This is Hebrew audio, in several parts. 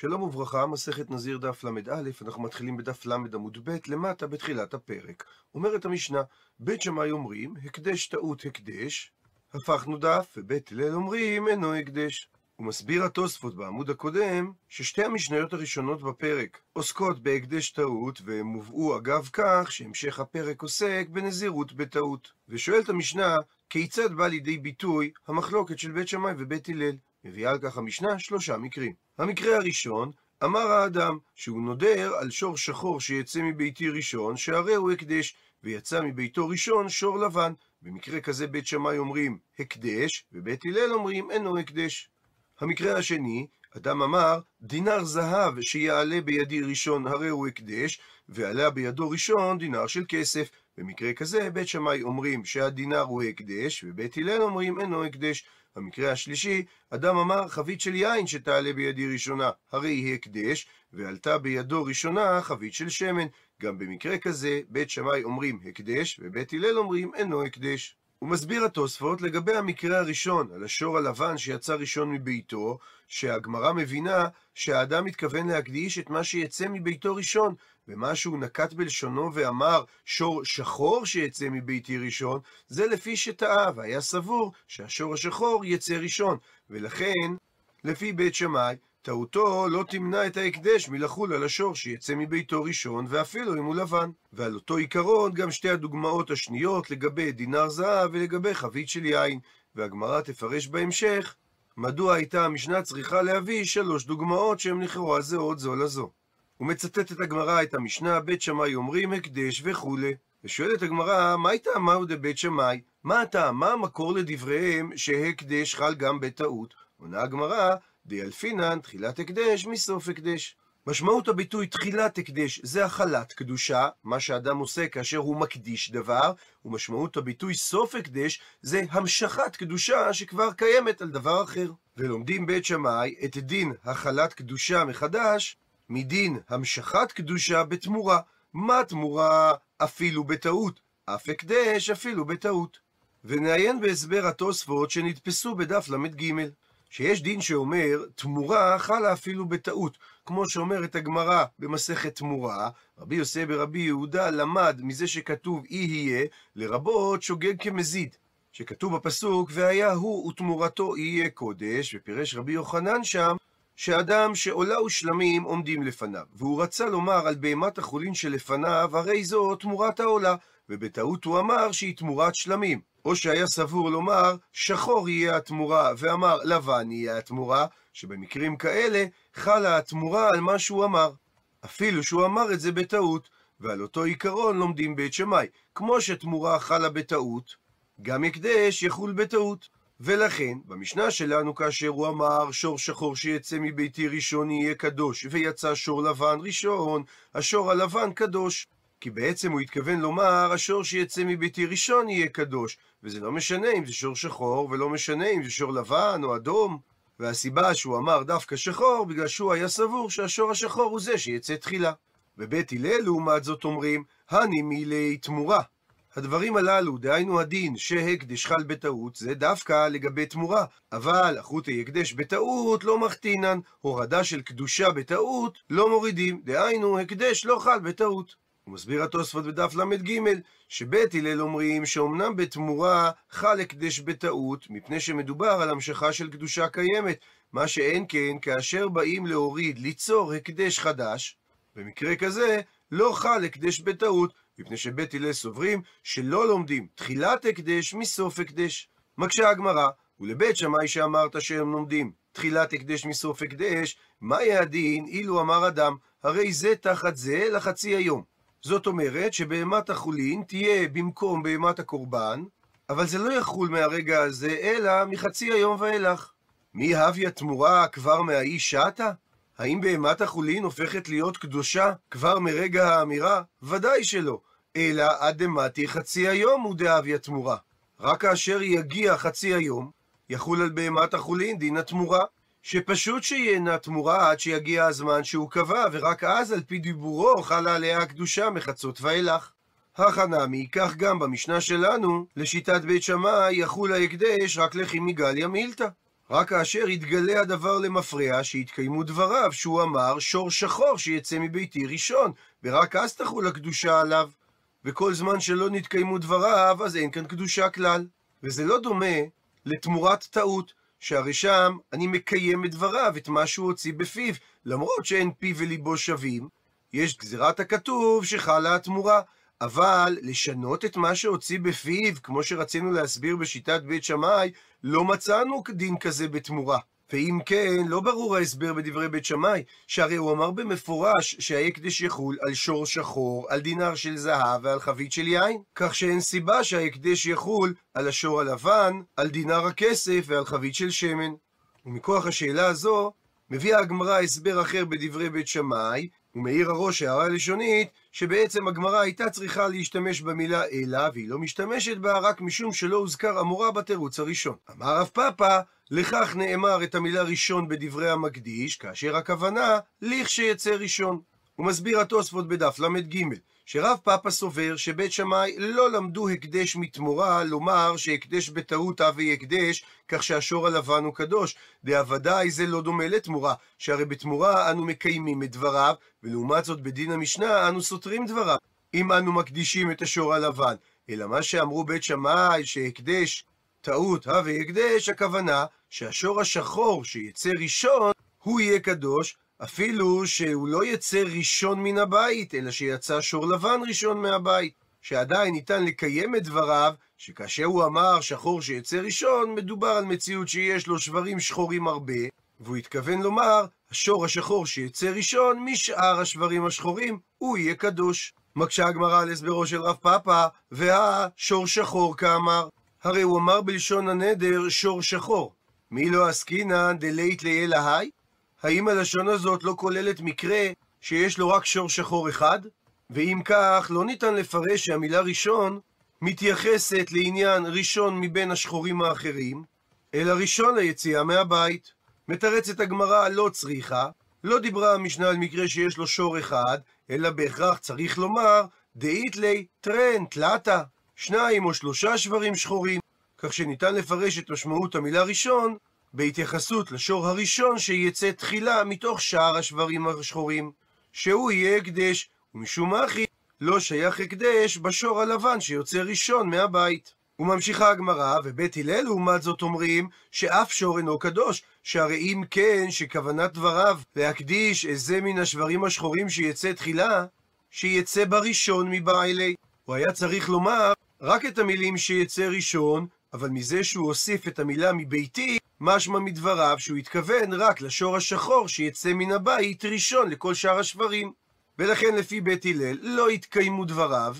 שלום וברכה, מסכת נזיר דף ל"א, אנחנו מתחילים בדף ל' עמוד ב' למטה בתחילת הפרק. אומרת המשנה, בית שמאי אומרים, הקדש טעות הקדש, הפכנו דף, ובית הלל אומרים, אינו הקדש. ומסביר התוספות בעמוד הקודם, ששתי המשניות הראשונות בפרק עוסקות בהקדש טעות, והם מובאו אגב כך שהמשך הפרק עוסק בנזירות בטעות. ושואלת המשנה, כיצד בא לידי ביטוי המחלוקת של בית שמאי ובית הלל? מביאה על כך המשנה שלושה מקרים. המקרה הראשון, אמר האדם שהוא נודר על שור שחור שיצא מביתי ראשון, שהרי הוא הקדש, ויצא מביתו ראשון שור לבן. במקרה כזה בית שמאי אומרים הקדש, ובית הלל אומרים אינו הקדש. המקרה השני, אדם אמר דינר זהב שיעלה בידי ראשון הרי הוא הקדש, ועלה בידו ראשון דינר של כסף. במקרה כזה בית שמאי אומרים שהדינר הוא הקדש, ובית הלל אומרים אינו הקדש. המקרה השלישי, אדם אמר חבית של יין שתעלה בידי ראשונה, הרי היא הקדש, ועלתה בידו ראשונה חבית של שמן. גם במקרה כזה, בית שמאי אומרים הקדש, ובית הלל אומרים אינו הקדש. הוא מסביר התוספות לגבי המקרה הראשון, על השור הלבן שיצא ראשון מביתו, שהגמרא מבינה שהאדם מתכוון להקדיש את מה שיצא מביתו ראשון, ומה שהוא נקט בלשונו ואמר שור שחור שיצא מביתי ראשון, זה לפי שטעה והיה סבור שהשור השחור יצא ראשון, ולכן לפי בית שמאי טעותו לא תמנע את ההקדש מלחול על השור שיצא מביתו ראשון, ואפילו אם הוא לבן. ועל אותו עיקרון גם שתי הדוגמאות השניות לגבי דינר זהב ולגבי חבית של יין, והגמרא תפרש בהמשך מדוע הייתה המשנה צריכה להביא שלוש דוגמאות שהן לכאורה זהות זו לזו. ומצטט את הגמרא את המשנה, בית שמאי אומרים הקדש וכולי. ושואלת הגמרא, מה טעמה הוא דבית שמאי? מה הטעם? מה המקור לדבריהם שהקדש חל גם בטעות? עונה הגמרא, דיאלפינן, תחילת הקדש מסוף הקדש. משמעות הביטוי תחילת הקדש זה החלת קדושה, מה שאדם עושה כאשר הוא מקדיש דבר, ומשמעות הביטוי סוף הקדש זה המשכת קדושה שכבר קיימת על דבר אחר. ולומדים בית שמאי את דין החלת קדושה מחדש מדין המשכת קדושה בתמורה. מה תמורה? אפילו בטעות. אף הקדש אפילו בטעות. ונעיין בהסבר התוספות שנדפסו בדף למד ג', שיש דין שאומר תמורה חלה אפילו בטעות, כמו שאומרת הגמרא במסכת תמורה, רבי יוסף ברבי יהודה למד מזה שכתוב אי יהיה, לרבות שוגג כמזיד, שכתוב בפסוק והיה הוא ותמורתו יהיה קודש, ופירש רבי יוחנן שם שאדם שעולה ושלמים עומדים לפניו, והוא רצה לומר על בהמת החולין שלפניו, הרי זו תמורת העולה, ובטעות הוא אמר שהיא תמורת שלמים, או שהיה סבור לומר שחור יהיה התמורה, ואמר לבן יהיה התמורה, שבמקרים כאלה חלה התמורה על מה שהוא אמר, אפילו שהוא אמר את זה בטעות. ועל אותו עיקרון לומדים בית שמאי, כמו שתמורה חלה בטעות, גם הקדש יחול בטעות. ולכן, במשנה שלנו כאשר הוא אמר שור שחור שיצא מביתי ראשון יהיה קדוש, ויצא שור לבן ראשון, השור הלבן קדוש. כי בעצם הוא התכוון לומר השור שיצא מביתי ראשון יהיה קדוש, וזה לא משנה אם זה שור שחור, ולא משנה אם זה שור לבן או אדום. והסיבה שהוא אמר דווקא שחור, בגלל שהוא היה סבור שהשור השחור הוא זה שיצא תחילה. ובית הלל לעומת זאת אומרים, הני מילי תמורה. הדברים הללו, דהיינו הדין שהקדש חל בטעות, זה דווקא לגבי תמורה, אבל אחותי הקדש בטעות לא מחתינן, הורדה של קדושה בטעות לא מורידים, דהיינו הקדש לא חל בטעות. הוא מסביר התוספות בדף למד ג' שבית הלל אומרים שאומנם בתמורה חל הקדש בטעות, מפני שמדובר על המשכה של קדושה קיימת, מה שאין כן כאשר באים להוריד ליצור הקדש חדש, במקרה כזה לא חל הקדש בטעות, מפני שבית הלל סוברים שלא לומדים תחילת הקדש מסוף הקדש. מקשה הגמרא, ולבית שמאי שאמרת שהם לומדים תחילת הקדש מסוף הקדש, מה יעדין אילו אמר אדם, הרי זה תחת זה לחצי היום. זאת אומרת שבהמת החולין תהיה במקום בהמת הקורבן, אבל זה לא יחול מהרגע הזה, אלא מחצי היום ואילך. מי הוויה תמורה כבר מהאי שעתה? האם בהמת החולין הופכת להיות קדושה כבר מרגע האמירה? ודאי שלא, אלא עד דמתי חצי היום הוא דהביה תמורה. רק כאשר יגיע חצי היום, יחול על בהמת החולין דין התמורה, שפשוט שהיא אינה תמורה עד שיגיע הזמן שהוא קבע, ורק אז על פי דיבורו חלה עליה הקדושה מחצות ואילך. החנמי, כך גם במשנה שלנו, לשיטת בית שמאי יחול ההקדש רק לכי מגליה מילתא. רק כאשר יתגלה הדבר למפרע שהתקיימו דבריו, שהוא אמר שור שחור שיצא מביתי ראשון, ורק אז תחול הקדושה עליו. וכל זמן שלא נתקיימו דבריו, אז אין כאן קדושה כלל. וזה לא דומה לתמורת טעות, שהרי שם אני מקיים את דבריו, את מה שהוא הוציא בפיו, למרות שאין פי וליבו שווים. יש גזירת הכתוב שחלה התמורה, אבל לשנות את מה שהוציא בפיו, כמו שרצינו להסביר בשיטת בית שמאי, לא מצאנו דין כזה בתמורה. ואם כן, לא ברור ההסבר בדברי בית שמאי, שהרי הוא אמר במפורש שההקדש יחול על שור שחור, על דינר של זהב ועל חבית של יין, כך שאין סיבה שההקדש יחול על השור הלבן, על דינר הכסף ועל חבית של שמן. ומכוח השאלה הזו, מביאה הגמרא הסבר אחר בדברי בית שמאי, ומאיר הראש הערה לשונית, שבעצם הגמרא הייתה צריכה להשתמש במילה אלא, והיא לא משתמשת בה רק משום שלא הוזכר אמורה בתירוץ הראשון. אמר רב פפא, לכך נאמר את המילה ראשון בדברי המקדיש, כאשר הכוונה לכשיצא ראשון. הוא מסביר התוספות בדף ל"ג, שרב פפא סובר שבית שמאי לא למדו הקדש מתמורה, לומר שהקדש בטעות הווי הקדש, כך שהשור הלבן הוא קדוש. דאבדאי זה לא דומה לתמורה, שהרי בתמורה אנו מקיימים את דבריו, ולעומת זאת בדין המשנה אנו סותרים דבריו, אם אנו מקדישים את השור הלבן. אלא מה שאמרו בית שמאי שהקדש טעות הווי הקדש, הכוונה שהשור השחור שיצא ראשון הוא יהיה קדוש, אפילו שהוא לא יצא ראשון מן הבית, אלא שיצא שור לבן ראשון מהבית, שעדיין ניתן לקיים את דבריו, שכאשר הוא אמר שחור שיצא ראשון, מדובר על מציאות שיש לו שברים שחורים הרבה, והוא התכוון לומר, השור השחור שיצא ראשון משאר השברים השחורים, הוא יהיה קדוש. מקשה הגמרא על הסברו של רב פפא, והשור שחור כאמר, הרי הוא אמר בלשון הנדר שור שחור, מי לא עסקינן דלית לילה היי? האם הלשון הזאת לא כוללת מקרה שיש לו רק שור שחור אחד? ואם כך, לא ניתן לפרש שהמילה ראשון מתייחסת לעניין ראשון מבין השחורים האחרים, אלא ראשון ליציאה מהבית. מתרצת הגמרא לא צריכה, לא דיברה המשנה על מקרה שיש לו שור אחד, אלא בהכרח צריך לומר דאית לי טרן תלתה, שניים או שלושה שברים שחורים, כך שניתן לפרש את משמעות המילה ראשון בהתייחסות לשור הראשון שיצא תחילה מתוך שאר השברים השחורים, שהוא יהיה הקדש, ומשום אחי לא שייך הקדש בשור הלבן שיוצא ראשון מהבית. וממשיכה הגמרא, ובית הלל לעומת זאת אומרים שאף שור אינו קדוש, שהרי אם כן שכוונת דבריו להקדיש איזה מן השברים השחורים שיצא תחילה, שיצא בראשון מבעלי. הוא היה צריך לומר רק את המילים שיצא ראשון, אבל מזה שהוא הוסיף את המילה מביתי, משמע מדבריו שהוא התכוון רק לשור השחור שיצא מן הבית ראשון לכל שאר השברים. ולכן לפי בית הלל לא התקיימו דבריו,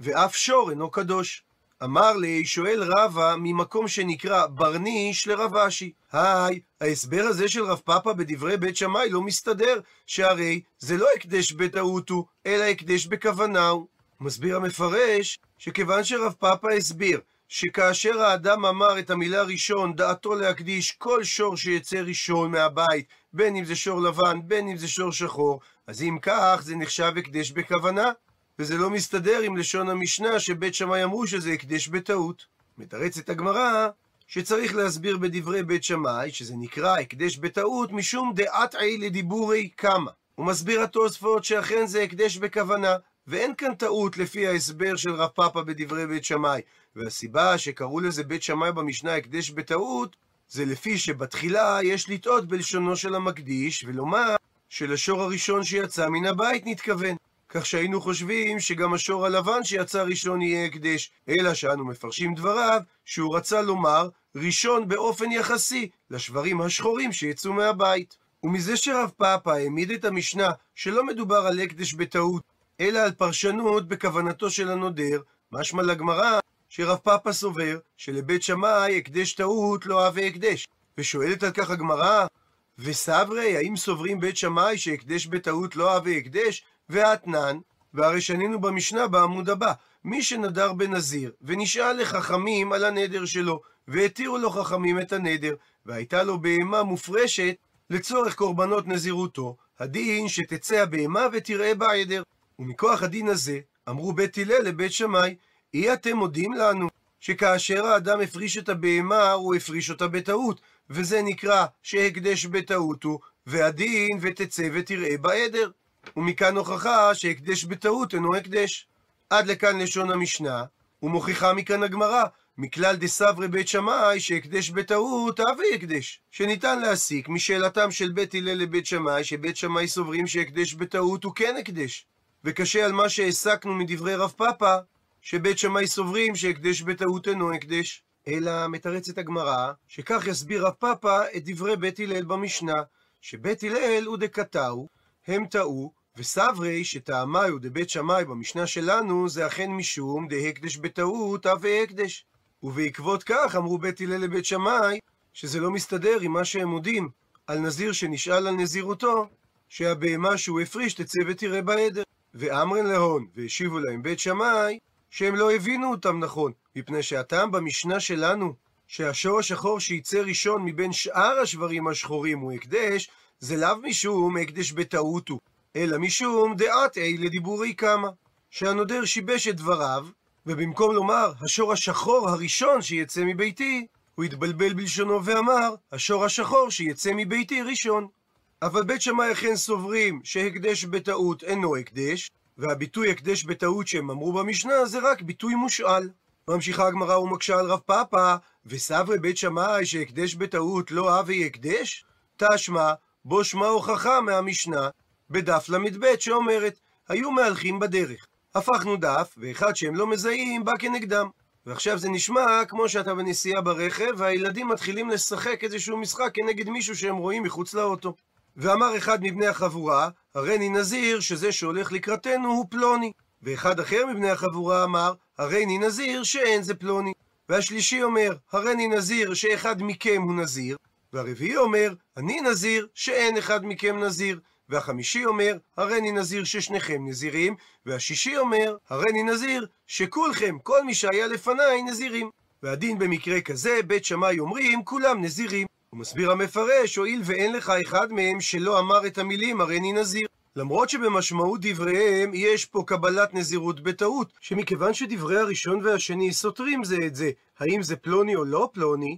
ואף שור אינו קדוש. אמר לי, שואל רבא ממקום שנקרא ברניש לרב אשי, היי, ההסבר הזה של רב פפא בדברי בית שמאי לא מסתדר, שהרי זה לא הקדש בטעות הוא, אלא הקדש בכוונה הוא. מסביר המפרש שכיוון שרב פפא הסביר שכאשר האדם אמר את המילה ראשון, דעתו להקדיש כל שור שיצא ראשון מהבית, בין אם זה שור לבן, בין אם זה שור שחור, אז אם כך זה נחשב הקדש בכוונה, וזה לא מסתדר עם לשון המשנה שבית שמאי אמרו שזה הקדש בטעות. מתרצת הגמרא שצריך להסביר בדברי בית שמאי שזה נקרא הקדש בטעות משום דעת אי לדיבורי כמה. הוא מסביר התוספות שאכן זה הקדש בכוונה, ואין כאן טעות לפי ההסבר של רב פפא בדברי בית שמאי. והסיבה שקראו לזה בית שמאי במשנה הקדש בטעות, זה לפי שבתחילה יש לטעות בלשונו של המקדיש, ולומר שלשור הראשון שיצא מן הבית נתכוון. כך שהיינו חושבים שגם השור הלבן שיצא ראשון יהיה הקדש, אלא שאנו מפרשים דבריו שהוא רצה לומר ראשון באופן יחסי לשברים השחורים שיצאו מהבית. ומזה שרב פפא העמיד את המשנה שלא מדובר על הקדש בטעות, אלא על פרשנות בכוונתו של הנודר, משמע לגמרא שרב פפא סובר שלבית שמאי הקדש טעות לא הווה הקדש. ושואלת על כך הגמרא, וסברי, האם סוברים בית שמאי שהקדש בטעות לא הווה הקדש? והתנן, והרי שנינו במשנה בעמוד הבא, מי שנדר בנזיר ונשאל לחכמים על הנדר שלו, והתירו לו חכמים את הנדר, והייתה לו בהמה מופרשת לצורך קורבנות נזירותו, הדין שתצא הבהמה ותראה בעדר. ומכוח הדין הזה אמרו בית הלל לבית שמאי, אי אתם מודים לנו שכאשר האדם הפריש את הבהמה הוא הפריש אותה בטעות, וזה נקרא שהקדש בטעות הוא, והדין ותצא ותראה בעדר. ומכאן הוכחה שהקדש בטעות אינו הקדש. עד לכאן לשון המשנה, ומוכיחה מכאן הגמרא, מכלל דסברי בית שמאי שהקדש בטעות אבי הקדש, שניתן להסיק משאלתם של בית הלל לבית שמאי, שבית שמאי סוברים שהקדש בטעות הוא כן הקדש, וקשה על מה שהסקנו מדברי רב פפא, שבית שמאי סוברים שהקדש בטעות אינו הקדש. אלא מתרצת הגמרא, שכך יסביר רב פפא את דברי בית הלל במשנה, שבית הלל הוא דקטאו, הם טעו, וסברי שטעמאי הוא דבית שמאי במשנה שלנו, זה אכן משום דהקדש בטעות אבי הקדש. ובעקבות כך אמרו בית הלל לבית שמאי, שזה לא מסתדר עם מה שהם מודים על נזיר שנשאל על נזירותו, שהבהמה שהוא הפריש תצא ותראה בעדר. ואמרן להון, והשיבו להם בית שמאי, שהם לא הבינו אותם נכון, מפני שהטעם במשנה שלנו, שהשור השחור שיצא ראשון מבין שאר השברים השחורים הוא הקדש, זה לאו משום הקדש בטעות הוא, אלא משום דעת אי לדיבורי כמה, שהנודר שיבש את דבריו, ובמקום לומר, השור השחור הראשון שיצא מביתי, הוא התבלבל בלשונו ואמר, השור השחור שיצא מביתי ראשון. אבל בית שמאי אכן סוברים שהקדש בטעות אינו הקדש, והביטוי הקדש בטעות שהם אמרו במשנה זה רק ביטוי מושאל. ממשיכה הגמרא ומקשה על רב פפא, וסברי בית שמאי שהקדש בטעות לא הווי הקדש? תשמע, בו שמע הוכחה מהמשנה, בדף למדבט שאומרת, היו מהלכים בדרך. הפכנו דף, ואחד שהם לא מזהים בא כנגדם. ועכשיו זה נשמע כמו שאתה בנסיעה ברכב, והילדים מתחילים לשחק איזשהו משחק כנגד מישהו שהם רואים מחוץ לאוטו. ואמר אחד מבני החבורה, הרי אני נזיר שזה שהולך לקראתנו הוא פלוני. ואחד אחר מבני החבורה אמר, הרי אני נזיר שאין זה פלוני. והשלישי אומר, הרי אני נזיר שאחד מכם הוא נזיר. והרביעי אומר, אני נזיר שאין אחד מכם נזיר. והחמישי אומר, הרי אני נזיר ששניכם נזירים. והשישי אומר, הרי אני נזיר שכולכם, כל מי שהיה לפניי, נזירים. והדין במקרה כזה, בית שמאי אומרים, כולם נזירים. הוא מסביר המפרש, הואיל ואין לך אחד מהם שלא אמר את המילים, הרי אני נזיר. למרות שבמשמעות דבריהם יש פה קבלת נזירות בטעות, שמכיוון שדברי הראשון והשני סותרים זה את זה, האם זה פלוני או לא פלוני,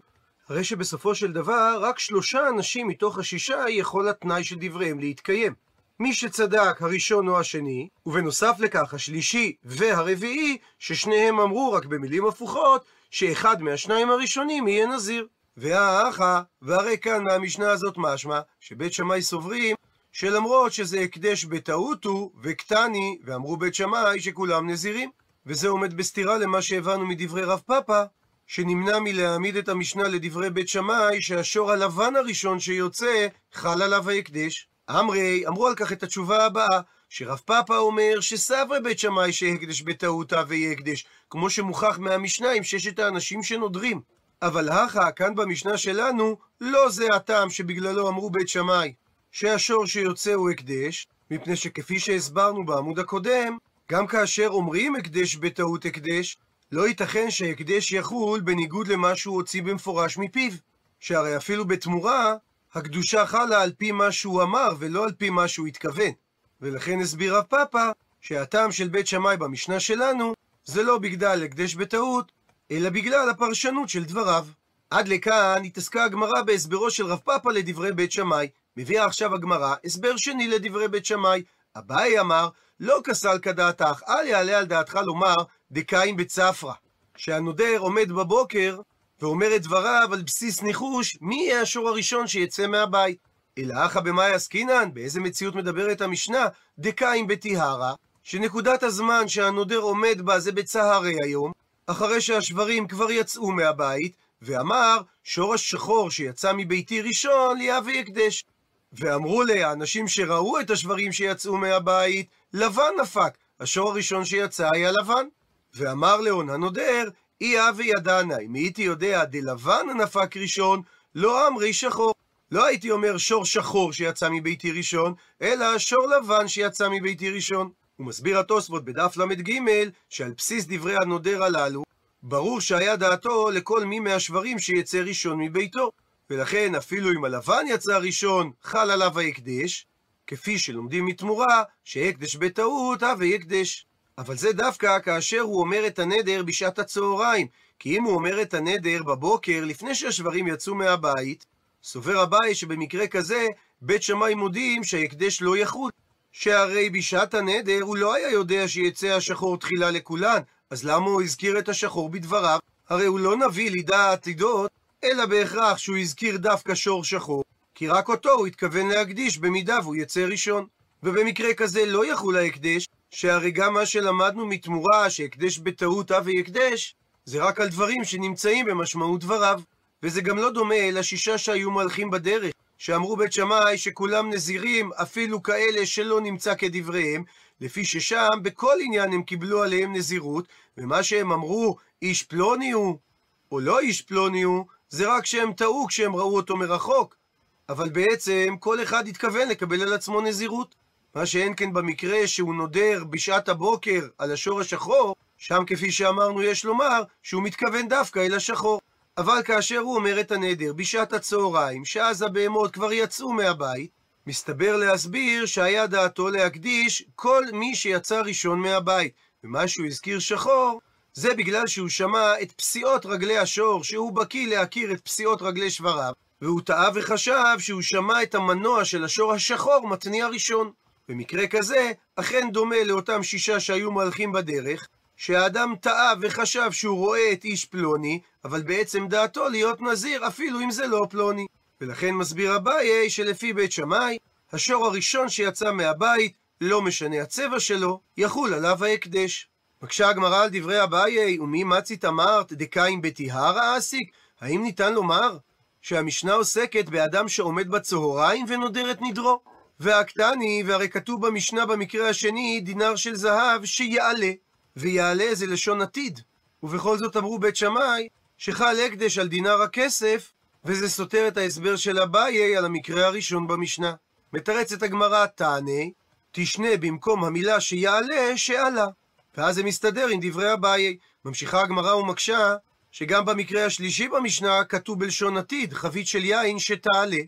הרי שבסופו של דבר רק 3 אנשים מתוך 6 יכול התנאי של דבריהם להתקיים. מי שצדק הראשון או השני, ובנוסף לכך השלישי והרביעי, ששניהם אמרו רק במילים הפוכות, שאחד מהשניים הראשונים יהיה נזיר. והאחה, והרי כאן מהמשנה הזאת משמע, שבית שמאי סוברים, שלמרות שזה הקדש בטעות הוא וקטני, ואמרו בית שמאי שכולם נזירים. וזה עומד בסתירה למה שהבנו מדברי רב פפא, שנמנע מלהעמיד את המשנה לדברי בית שמאי, שהשור הלבן הראשון שיוצא חל עליו ההקדש. אמרי, אמרו על כך את התשובה הבאה, שרב פפא אומר שסברי בית שמאי שהקדש בטעות ויהיה הקדש, כמו שמוכח מהמשנה עם 6 האנשים שנודרים. אבל הכה, כאן במשנה שלנו, לא זה הטעם שבגללו אמרו בית שמאי שהשור שיוצא הוא הקדש, מפני שכפי שהסברנו בעמוד הקודם, גם כאשר אומרים הקדש בטעות הקדש, לא ייתכן שהקדש יחול בניגוד למה שהוא הוציא במפורש מפיו. שהרי אפילו בתמורה, הקדושה חלה על פי מה שהוא אמר ולא על פי מה שהוא התכוון. ולכן הסביר רב פפא שהטעם של בית שמאי במשנה שלנו, זה לא בגלל הקדש בטעות, אלא בגלל הפרשנות של דבריו. עד לכאן התעסקה הגמרא בהסברו של רב פפא לדברי בית שמאי. מביאה עכשיו הגמרא הסבר שני לדברי בית שמאי. אביי אמר, לא כסל כדעתך, אל יעלה על דעתך לומר דקאים בצפרא, שהנודר עומד בבוקר ואומר את דבריו על בסיס ניחוש מי יהיה השור הראשון שיצא מהבית. אלא אחא במאי עסקינן, באיזה מציאות מדברת המשנה, דקאים בטיהרא, שנקודת הזמן שהנודר עומד בה זה בצהרי היום, אחרי שהשברים כבר יצאו מהבית, ואמר, שור השחור שיצא מביתי ראשון יהווה הקדש. ואמרו לי, האנשים שראו את השברים שיצאו מהבית, לבן נפק, השור הראשון שיצא היה לבן. ואמר להון הנודר, איה וידענה, אם הייתי יודע דלבן נפק ראשון, לא אמרי שחור. לא הייתי אומר שור שחור שיצא מביתי ראשון, אלא שור לבן שיצא מביתי ראשון. ומסביר התוספות בדף למד ג' שעל בסיס דברי הנודר הללו, ברור שהיה דעתו לכל מי מהשברים שיצא ראשון מביתו. ולכן אפילו אם הלבן יצא ראשון, חל עליו ההקדש, כפי שלומדים מתמורה, שהקדש בטעות הווי הקדש. אבל זה דווקא כאשר הוא אומר את הנדר בשעת הצהריים, כי אם הוא אומר את הנדר בבוקר לפני שהשברים יצאו מהבית, סובר אביי שבמקרה כזה בית שמאי מודיעים שההקדש לא יחוט, שהרי בשעת הנדר הוא לא היה יודע שיצא השחור תחילה לכולן, אז למה הוא הזכיר את השחור בדבריו? הרי הוא לא נביא לידע עתידות, אלא בהכרח שהוא הזכיר דווקא שור שחור, כי רק אותו הוא התכוון להקדיש במידה והוא יצא ראשון. ובמקרה כזה לא יחול ההקדש, שהרי גם מה שלמדנו מתמורה שהקדש בטעות הווי הקדש, זה רק על דברים שנמצאים במשמעות דבריו. וזה גם לא דומה לשישה שהיו מלכים בדרך, שאמרו בית שמאי שכולם נזירים, אפילו כאלה שלא נמצא כדבריהם, לפי ששם בכל עניין הם קיבלו עליהם נזירות, ומה שהם אמרו, איש פלוני הוא, או לא איש פלוני הוא, זה רק שהם טעו כשהם ראו אותו מרחוק. אבל בעצם כל אחד התכוון לקבל על עצמו נזירות. מה שאין כן במקרה שהוא נודר בשעת הבוקר על השור השחור, שם כפי שאמרנו יש לומר שהוא מתכוון דווקא אל השחור. אבל כאשר הוא אומר את הנדר בשעת הצהריים, שאז הבהמות כבר יצאו מהבית, מסתבר להסביר שהיה דעתו להקדיש כל מי שיצא ראשון מהבית. ומה שהוא הזכיר שחור, זה בגלל שהוא שמע את פסיעות רגלי השור, שהוא בקיא להכיר את פסיעות רגלי שבריו, והוא טעה וחשב שהוא שמע את המנוע של השור השחור מתניע ראשון. במקרה כזה, אכן דומה לאותם שישה שהיו מהלכים בדרך, שהאדם טעה וחשב שהוא רואה את איש פלוני, אבל בעצם דעתו להיות נזיר אפילו אם זה לא פלוני. ולכן מסביר אביי שלפי בית שמאי, השור הראשון שיצא מהבית, לא משנה הצבע שלו, יחול עליו ההקדש. מקשה הגמרא על דברי אביי, ומי מצית אמרת דקאים בתיהרא אסיק? האם ניתן לומר שהמשנה עוסקת באדם שעומד בצהריים ונודר את נדרו? והקטני, והרי כתוב במשנה במקרה השני, דינר של זהב שיעלה. ויעלה זה לשון עתיד, ובכל זאת אמרו בית שמאי שחל הקדש על דינר הכסף, וזה סותר את ההסבר של אביי על המקרה הראשון במשנה. מתרצת הגמרא, תענה תשנה במקום המילה שיעלה שעלה, ואז זה מסתדר עם דברי אביי. ממשיכה הגמרא ומקשה שגם במקרה השלישי במשנה כתוב בלשון עתיד, חבית של יין שתעלה.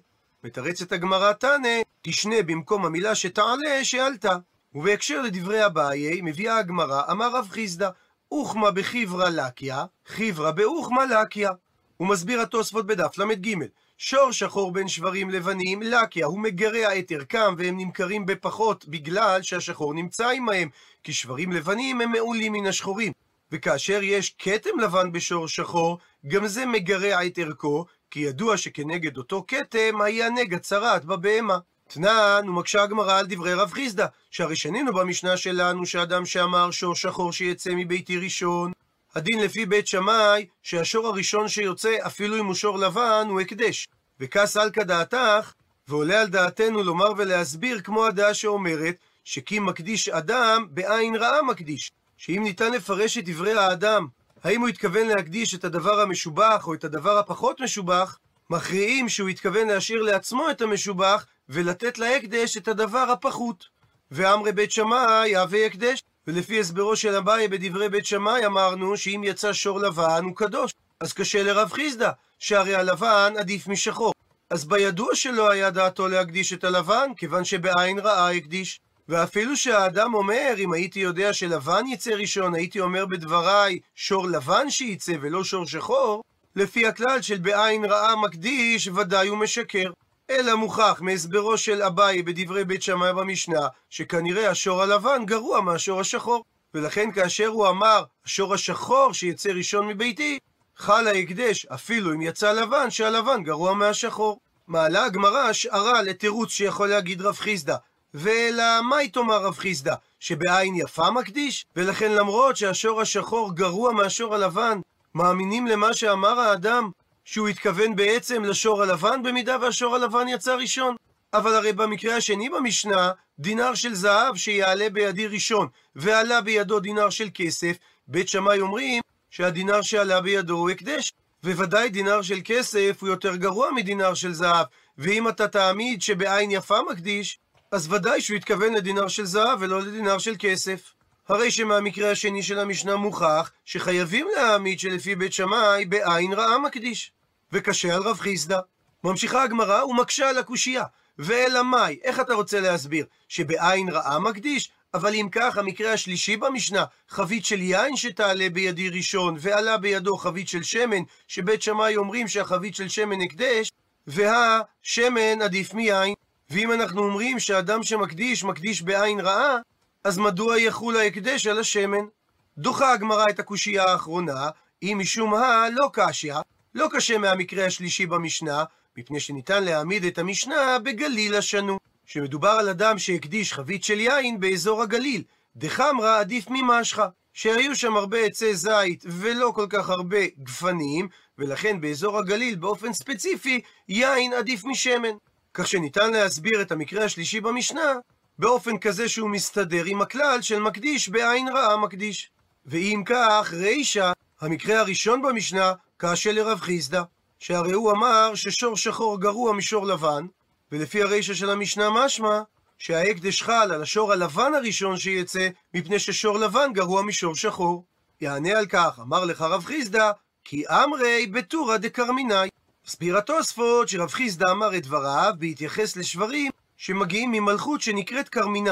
מתרצת הגמרא, תענה תשנה במקום המילה שתעלה שעלתה. ובהקשר לדברי אביי, מביאה הגמרא, אמר רב חיסדא, אוכמה בחברא לקיה, חברא באוכמה לקיה. הוא מסביר התוספות בדף ל"ג, שור שחור בין שברים לבנים, לקיה, הוא מגרע את ערכם והם נמכרים בפחות בגלל שהשחור נמצא עמהם, כי שברים לבנים הם מעולים מן השחורים. וכאשר יש כתם לבן בשור שחור, גם זה מגרע את ערכו, כי ידוע שכנגד אותו כתם היה נגע צרעת בבהמה. תנן, ומקשה הגמרא על דברי רב חיסדא, שהרי שנינו במשנה שלנו שאדם שאמר שור שחור שיצא מביתי ראשון, הדין לפי בית שמאי שהשור הראשון שיוצא אפילו אם הוא שור לבן הוא הקדש. וכס על כדעתך, ועולה על דעתנו לומר ולהסביר כמו הדעה שאומרת שכי מקדיש אדם בעין רעה מקדיש, שאם ניתן לפרש את דברי האדם האם הוא התכוון להקדיש את הדבר המשובח או את הדבר הפחות משובח, מכריעים שהוא התכוון להשאיר לעצמו את המשובח ולתת להקדש את הדבר הפחות. ואמרי בית שמאי הווי הקדש, ולפי הסברו של אביי בדברי בית שמאי אמרנו שאם יצא שור לבן הוא קדוש, אז קשה לרב חיסדא שהרי הלבן עדיף משחור, אז בידוע שלא היה דעתו להקדיש את הלבן כיוון שבעין רעה הקדיש. ואפילו שהאדם אומר אם הייתי יודע שלבן יצא ראשון הייתי אומר בדבריי שור לבן שיצא ולא שור שחור, לפי הכלל של בעין רעה מקדיש ודאי הוא משקר, אלא מוכח מהסברו של אביי בדברי בית שמאי במשנה, שכנראה השור הלבן גרוע מהשור השחור, ולכן כאשר הוא אמר השור השחור שיצא ראשון מביתי, חל ההקדש אפילו אם יצא לבן שהלבן גרוע מהשחור. מעלה הגמרא השערה לתירוץ שיכול להגיד רב חיסדא, ואלא מהי תאמר רב חיסדא, שבעין יפה מקדיש? ולכן למרות שהשור השחור גרוע מהשור הלבן, מאמינים למה שאמר האדם, שהוא התכוון בעצם לשור הלבן במידה והשור הלבן יצא ראשון. אבל הרי במקרה השני במשנה, דינר של זהב שיעלה בידי ראשון ועלה בידו דינר של כסף, בית שמאי אומרים שהדינר שעלה בידו הוא הקדש, וודאי דינר של כסף הוא יותר גרוע מדינר של זהב, ואם אתה תעמיד שבעין יפה מקדיש, אז ודאי שהוא התכוון לדינר של זהב ולא לדינר של כסף. הרי שמהמקרה השני של המשנה מוכח שחייבים להעמיד שלפי בית שמאי בעין רעה מקדיש, וקשה על רב חיסדא. ממשיכה הגמרא ומקשה על הקושייה, ואלא מאי, איך אתה רוצה להסביר שבעין רעה מקדיש? אבל אם כך המקרה השלישי במשנה, חבית של יין שתעלה בידי ראשון ועלה בידו חבית של שמן, שבית שמאי אומרים שהחבית של שמן הקדש, והשמן עדיף מיין. ואם אנחנו אומרים שאדם שמקדיש מקדיש בעין רעה, אז מדוע יחול ההקדש על השמן? דוחה הגמרא את הקושייה האחרונה, אם משום לא קשיה, לא קשה מהמקרה השלישי במשנה, מפני שניתן להעמיד את המשנה בגליל השנו, שמדובר על אדם שהקדיש חבית של יין באזור הגליל, דחמרה עדיף ממשחה, שהיו שם הרבה עצי זית ולא כל כך הרבה גפנים, ולכן באזור הגליל באופן ספציפי יין עדיף משמן. כך שניתן להסביר את המקרה השלישי במשנה באופן כזה שהוא מסתדר עם הכלל של מקדיש בעין רעה מקדיש. ואם כך, רישא, המקרה הראשון במשנה קשה לרב חיסדא, שהרי הוא אמר ששור שחור גרוע משור לבן, ולפי הרישא של המשנה משמע שההקדש חל על השור הלבן הראשון שיצא, מפני ששור לבן גרוע משור שחור. יענה על כך, אמר לך רב חיסדא, כי אמרי בטורא דקרמיני. מסביר התוספות שרב חיסדא אמר את דבריו בהתייחס לשברים שמגיעים ממלכות שנקראת קרמיני,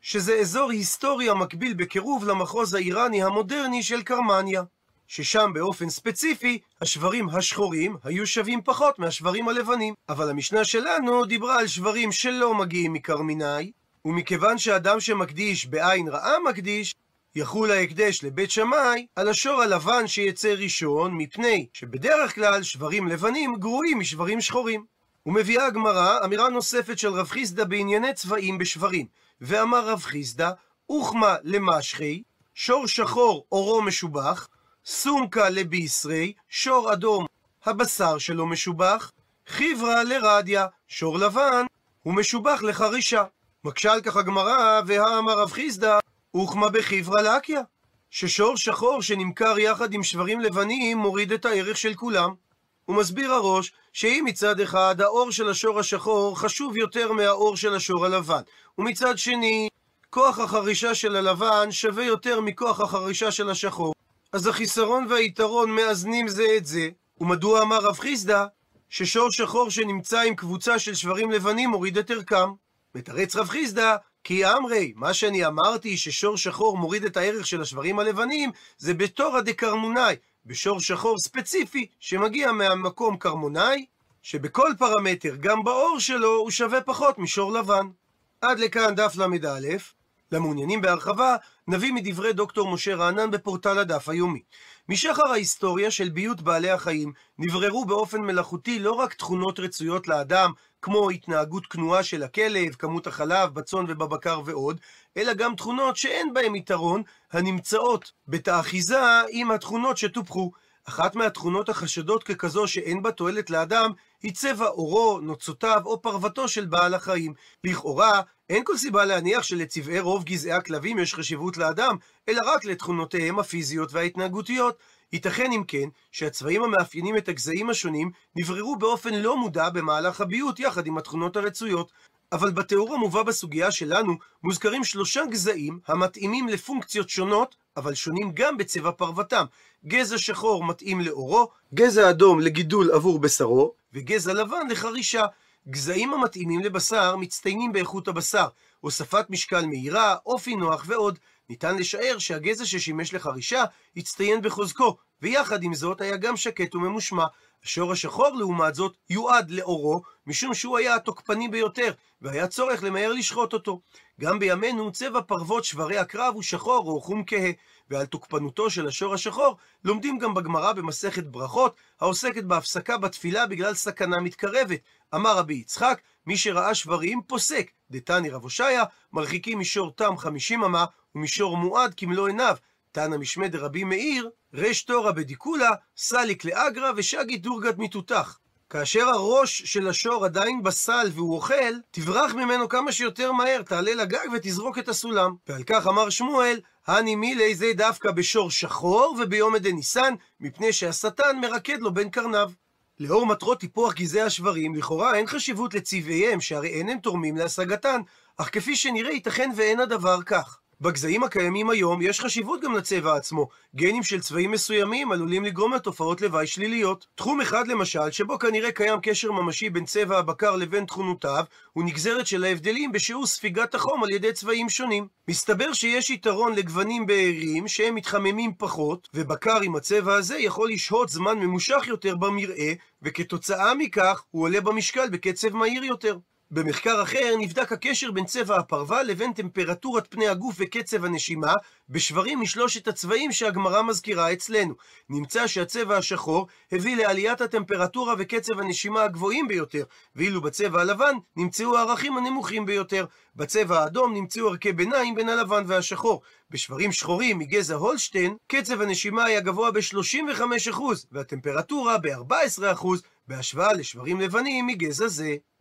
שזה אזור היסטוריה מקביל בקירוב למחוז האיראני המודרני של קרמניה, ששם באופן ספציפי השברים השחורים היו שווים פחות מהשברים הלבנים. אבל המשנה שלנו דיברה על שברים שלא מגיעים מקרמיני, ומכיוון שאדם שמקדיש בעין רעה מקדיש, יחול ההקדש לבית שמאי על השור הלבן שיצא ראשון, מפני שבדרך כלל שברים לבנים גרועים משברים שחורים. ומביאה הגמרא אמירה נוספת של רב חיסדא בענייני צבעים בשברים, ואמר רב חיסדא, אוכמה למשחי, שור שחור אורו משובח, סומקה לבישרי, שור אדום הבשר שלו משובח, חיברה לרדיה, שור לבן הוא משובח לחרישה. מקשה על כך הגמרא, והאמר רב חיסדא, וכמה בחיברה לקיה, ששור שחור שנמכר יחד עם שברים לבנים מוריד את הערך של כולם. הוא מסביר הראש שאם מצד אחד האור של השור השחור חשוב יותר מהאור של השור הלבן, ומצד שני כוח החרישה של הלבן שווה יותר מכוח החרישה של השחור, אז החיסרון והיתרון מאזנים זה את זה. ומדוע אמר רב חיסדא ששור שחור שנמצא עם קבוצה של שברים לבנים מוריד את ערכם? מתרץ רב חיסדא, כי אמרי, מה שאני אמרתי ששור שחור מוריד את הערך של השברים הלבנים, זה בתורא דקרמונאי, בשור שחור ספציפי שמגיע מהמקום קרמונאי, שבכל פרמטר, גם באור שלו, הוא שווה פחות משור לבן. עד לכאן דף ל"א. למעוניינים בהרחבה, נביא מדברי דוקטור משה רענן בפורטל הדף היומי. משחר ההיסטוריה של ביות בעלי החיים נבררו באופן מלאכותי לא רק תכונות רצויות לאדם, כמו התנהגות כנועה של הכלב, כמות החלב, בצאן ובבקר ועוד, אלא גם תכונות שאין בהן יתרון, הנמצאות בתאחיזה עם התכונות שטופחו. אחת מהתכונות החשדות ככזו שאין בה תועלת לאדם, היא צבע אורו, נוצותיו או פרוותו של בעל החיים. לכאורה, אין כל סיבה להניח שלצבעי רוב גזעי הכלבים יש חשיבות לאדם, אלא רק לתכונותיהם הפיזיות וההתנהגותיות. ייתכן אם כן שהצבעים המאפיינים את הגזעים השונים נבררו באופן לא מודע במהלך הביות יחד עם התכונות הרצויות. אבל בתיאור המובא בסוגיה שלנו מוזכרים שלושה גזעים המתאימים לפונקציות שונות, אבל שונים גם בצבע פרוותם. גזע שחור מתאים לאורו, גזע אדום לגידול עבור בשרו, וגזע לבן לחרישה. גזעים המתאימים לבשר מצטיינים באיכות הבשר, הוספת משקל מהירה, אופי נוח ועוד. ניתן לשער שהגזע ששימש לחרישה הצטיין בחוזקו, ויחד עם זאת היה גם שקט וממושמע. השור השחור לעומת זאת יועד לאורו, משום שהוא היה התוקפני ביותר, והיה צורך למהר לשחוט אותו. גם בימינו צבע פרוות שברי הקרב הוא שחור או חום כהה, ועל תוקפנותו של השור השחור לומדים גם בגמרא במסכת ברכות, העוסקת בהפסקה בתפילה בגלל סכנה מתקרבת. אמר רבי יצחק, מי שראה שברים פוסק, דתני רב הושעיה, מרחיקים משור תם 50 אמה, ומשור מועד כמלוא עיניו. תנא משמע דרבי מאיר, רש תורה בדיקולה, סליק לאגרא ושגי דורגת מתותח. כאשר הראש של השור עדיין בסל והוא אוכל, תברח ממנו כמה שיותר מהר, תעלה לגג ותזרוק את הסולם. ועל כך אמר שמואל, הני מילי זה דווקא בשור שחור וביום דניסן, מפני שהשטן מרקד לו בין קרניו. לאור מטרות טיפוח גזעי השברים, לכאורה אין חשיבות לצבעיהם, שהרי אין הם תורמים להשגתן, אך כפי שנראה ייתכן ואין הדבר כך. בגזעים הקיימים היום יש חשיבות גם לצבע עצמו. גנים של צבעים מסוימים עלולים לגרום לתופעות לוואי שליליות. תחום אחד למשל, שבו כנראה קיים קשר ממשי בין צבע הבקר לבין תכונותיו, הוא נגזרת של ההבדלים בשיעור ספיגת החום על ידי צבעים שונים. מסתבר שיש יתרון לגוונים בהירים שהם מתחממים פחות, ובקר עם הצבע הזה יכול לשהות זמן ממושך יותר במראה, וכתוצאה מכך הוא עולה במשקל בקצב מהיר יותר. במחקר אחר נבדק הקשר בין צבע הפרווה לבין טמפרטורת פני הגוף וקצב הנשימה בשברים משלושת הצבעים שהגמרא מזכירה אצלנו. נמצא שהצבע השחור הביא לעליית הטמפרטורה וקצב הנשימה הגבוהים ביותר, ואילו בצבע הלבן נמצאו הערכים הנמוכים ביותר. בצבע האדום נמצאו ערכי ביניים בין הלבן והשחור. בשברים שחורים מגזע הולשטיין קצב הנשימה היה גבוה ב-35% והטמפרטורה ב-14% בהשוואה לשברים לבנים מגזע זה.